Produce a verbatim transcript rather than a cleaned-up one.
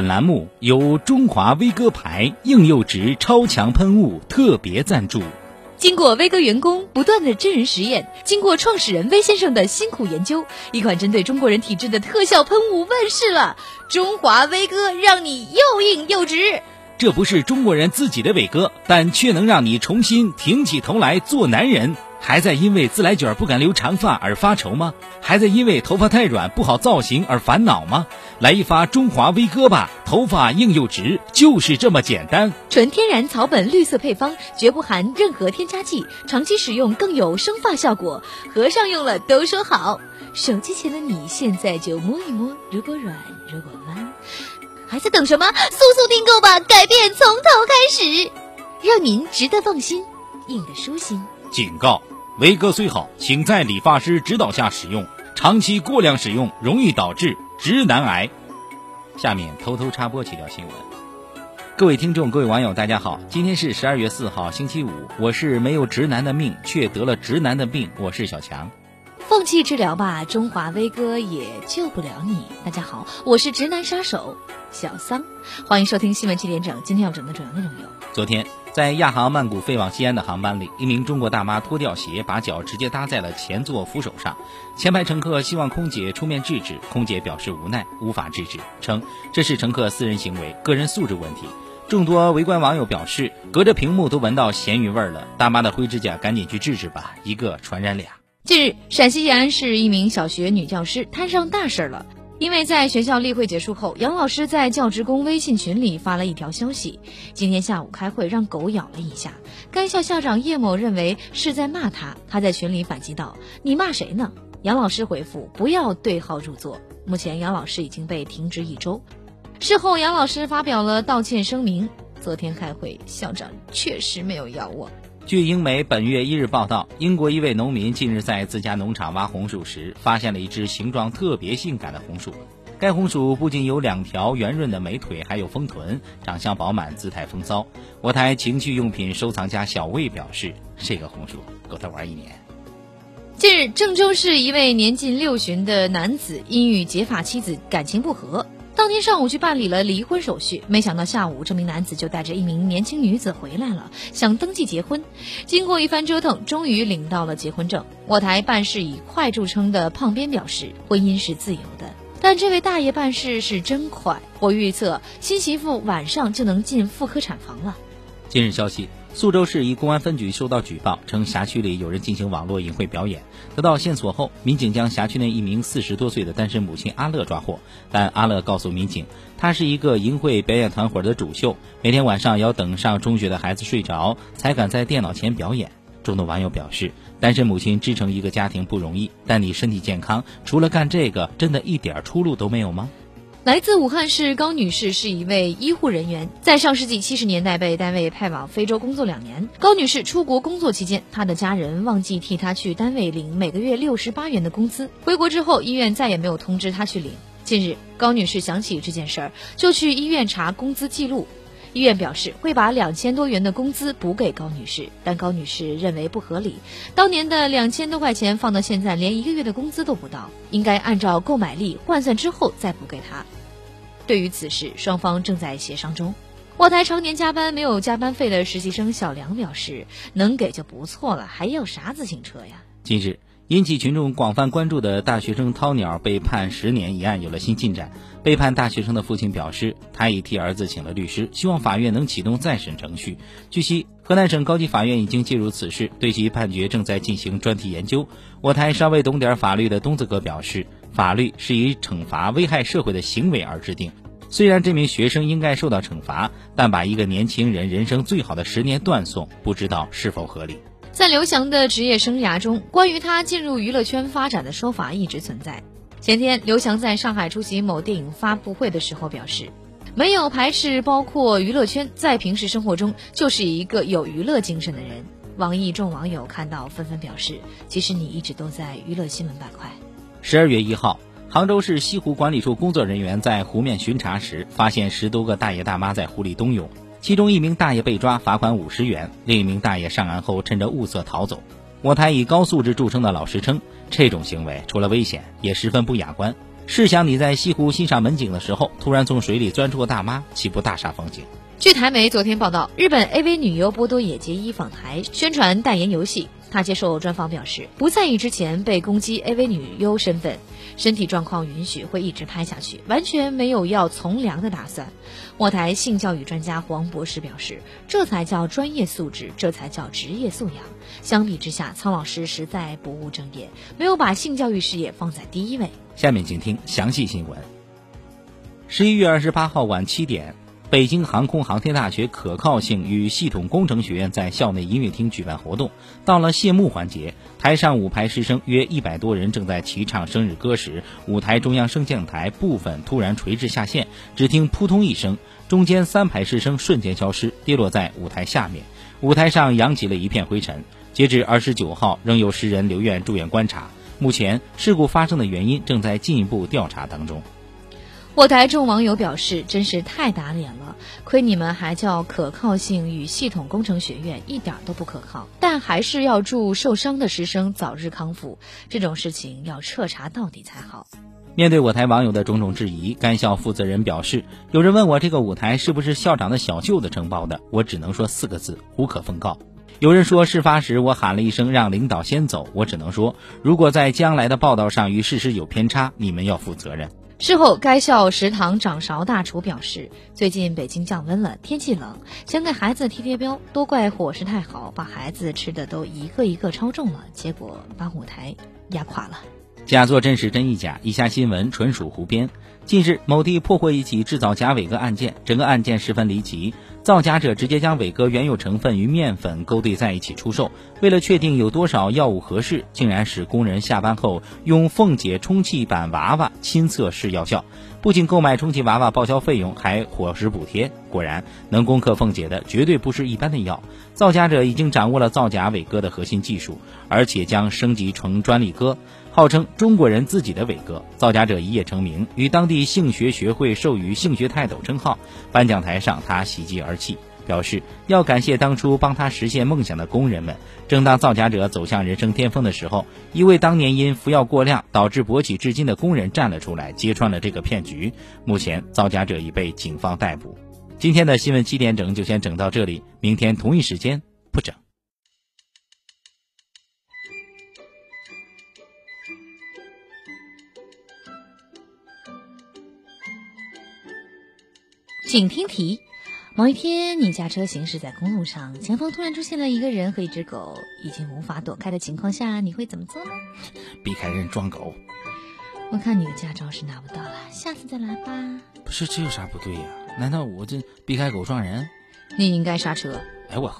本栏目由中华威哥牌硬釉质超强喷雾特别赞助。经过威哥员工不断的真人实验，经过创始人威先生的辛苦研究，一款针对中国人体质的特效喷雾问世了。中华威哥让你又硬又直。这不是中国人自己的伟哥，但却能让你重新挺起头来做男人。还在因为自来卷不敢留长发而发愁吗？还在因为头发太软不好造型而烦恼吗？来一发中华威哥吧，头发硬又直，就是这么简单。纯天然草本绿色配方，绝不含任何添加剂，长期使用更有生发效果。和尚用了都说好。手机前的你现在就摸一摸，如果软，如果弯，还在等什么？速速订购吧，改变从头开始，让您直的放心，硬的舒心。警告：威哥虽好，请在理发师指导下使用，长期过量使用容易导致直男癌。下面偷偷插播几条新闻。各位听众，各位网友，大家好，今天是十二月四号，星期五，我是没有直男的命，却得了直男的病，我是小强。放弃治疗吧，中华威哥也救不了你。大家好，我是直男杀手小桑，欢迎收听新闻七点整。今天要整的主要内容有：昨天在亚航曼谷飞往西安的航班里，一名中国大妈脱掉鞋，把脚直接搭在了前座扶手上。前排乘客希望空姐出面制止，空姐表示无奈，无法制止，称这是乘客私人行为，个人素质问题。众多围观网友表示，隔着屏幕都闻到咸鱼味了，大妈的灰指甲赶紧去制止吧，一个传染俩。近日，陕西延安市一名小学女教师摊上大事了。因为在学校例会结束后，杨老师在教职工微信群里发了一条消息，今天下午开会让狗咬了一下。该校校长叶某认为是在骂他，他在群里反击道：你骂谁呢？杨老师回复：不要对号入座。目前杨老师已经被停职一周。事后杨老师发表了道歉声明，昨天开会，校长确实没有咬我。据英媒本月一日报道，英国一位农民近日在自家农场挖红薯时，发现了一只形状特别性感的红薯。该红薯不仅有两条圆润的美腿，还有丰臀，长相饱满，姿态风骚。我台情趣用品收藏家小魏表示，这个红薯够他玩一年。近日，郑州市一位年近六旬的男子因与结发妻子感情不和，当天上午去办理了离婚手续，没想到下午这名男子就带着一名年轻女子回来了，想登记结婚。经过一番折腾，终于领到了结婚证。我台办事以快著称的胖边表示，婚姻是自由的，但这位大爷办事是真快，我预测新媳妇晚上就能进妇科产房了。近日消息，宿州市一公安分局收到举报，称辖区里有人进行网络淫秽表演。得到线索后，民警将辖区内一名四十多岁的单身母亲阿乐抓获。但阿乐告诉民警，她是一个淫秽表演团伙的主秀，每天晚上要等上中学的孩子睡着，才敢在电脑前表演。众多网友表示，单身母亲支撑一个家庭不容易，但你身体健康，除了干这个，真的一点出路都没有吗？来自武汉市高女士是一位医护人员，在上世纪七十年代被单位派往非洲工作两年。高女士出国工作期间，她的家人忘记替她去单位领每个月六十八元的工资。回国之后，医院再也没有通知她去领。近日，高女士想起这件事儿，就去医院查工资记录。医院表示会把两千多元的工资补给高女士，但高女士认为不合理，当年的两千多块钱放到现在连一个月的工资都不到，应该按照购买力换算之后再补给她。对于此事，双方正在协商中。我台常年加班没有加班费的实习生小梁表示，能给就不错了，还要啥自行车呀。近日，引起群众广泛关注的大学生掏鸟被判十年一案有了新进展。被判大学生的父亲表示，他已替儿子请了律师，希望法院能启动再审程序。据悉，河南省高级法院已经介入此事，对其判决正在进行专题研究。我台稍微懂点法律的东子哥表示，法律是以惩罚危害社会的行为而制定，虽然这名学生应该受到惩罚，但把一个年轻人人生最好的十年断送，不知道是否合理。在刘翔的职业生涯中，关于他进入娱乐圈发展的说法一直存在。前天，刘翔在上海出席某电影发布会的时候表示，没有排斥包括娱乐圈，在平时生活中就是一个有娱乐精神的人。网易众网友看到纷纷表示，其实你一直都在娱乐新闻板块。十二月一号，杭州市西湖管理处工作人员在湖面巡查时，发现十多个大爷大妈在湖里冬泳。其中一名大爷被抓，罚款五十元；另一名大爷上岸后趁着物色逃走。我台以高素质著称的老实称，这种行为除了危险，也十分不雅观。试想你在西湖欣赏门景的时候，突然从水里钻出个大妈，岂不大煞风景？据台媒昨天报道，日本 A V 女优波多野结衣访台宣传代言游戏。她接受专访表示，不在意之前被攻击 A V 女优身份，身体状况允许会一直拍下去，完全没有要从良的打算。我台性教育专家黄博士表示，这才叫专业素质，这才叫职业素养。相比之下，苍老师实在不务正业，没有把性教育事业放在第一位。下面请听详细新闻。十一月二十八号晚七点，北京航空航天大学可靠性与系统工程学院在校内音乐厅举办活动。到了谢幕环节，台上五排师生约一百多人正在齐唱生日歌时，舞台中央升降台部分突然垂直下陷，只听扑通一声，中间三排师生瞬间消失，跌落在舞台下面，舞台上扬起了一片灰尘。截至二十九号，仍有十人留院住院观察，目前事故发生的原因正在进一步调查当中。我台众网友表示，真是太打脸了，亏你们还叫可靠性与系统工程学院，一点都不可靠。但还是要祝受伤的师生早日康复，这种事情要彻查到底才好。面对我台网友的种种质疑，该校负责人表示，有人问我这个舞台是不是校长的小舅子承包的，我只能说四个字，无可奉告。有人说事发时我喊了一声让领导先走，我只能说，如果在将来的报道上与事实有偏差，你们要负责任。事后，该校食堂掌勺大厨表示，最近北京降温了，天气冷，想给孩子贴贴膘，都怪伙食太好，把孩子吃的都一个一个超重了，结果把舞台压垮了。假作真实真亦假，以下新闻纯属胡编。近日，某地破获一起制造假伟哥案件，整个案件十分离奇，造假者直接将伟哥原有成分与面粉勾兑在一起出售，为了确定有多少药物合适，竟然使工人下班后用凤姐充气板娃娃亲测试药效，不仅购买充气娃娃报销费用，还伙食补贴。果然，能攻克凤姐的绝对不是一般的药，造假者已经掌握了造假伟哥的核心技术，而且将升级成专利哥，号称中国人自己的伟哥。造假者一夜成名，与当地性学学会授予性学泰斗称号。颁奖台上，他喜极而泣，表示要感谢当初帮他实现梦想的工人们。正当造假者走向人生巅峰的时候，一位当年因服药过量导致勃起至今的工人站了出来，揭穿了这个骗局。目前造假者已被警方逮捕。今天的新闻七点整就先整到这里，明天同一时间不整。请听题。某一天，你驾车行驶在公路上，前方突然出现了一个人和一只狗，已经无法躲开的情况下，你会怎么做呢？避开人装狗。我看你的驾照是拿不到了，下次再来吧。不是，这有啥不对呀、啊？难道我这避开狗撞人？你应该刹车。哎，我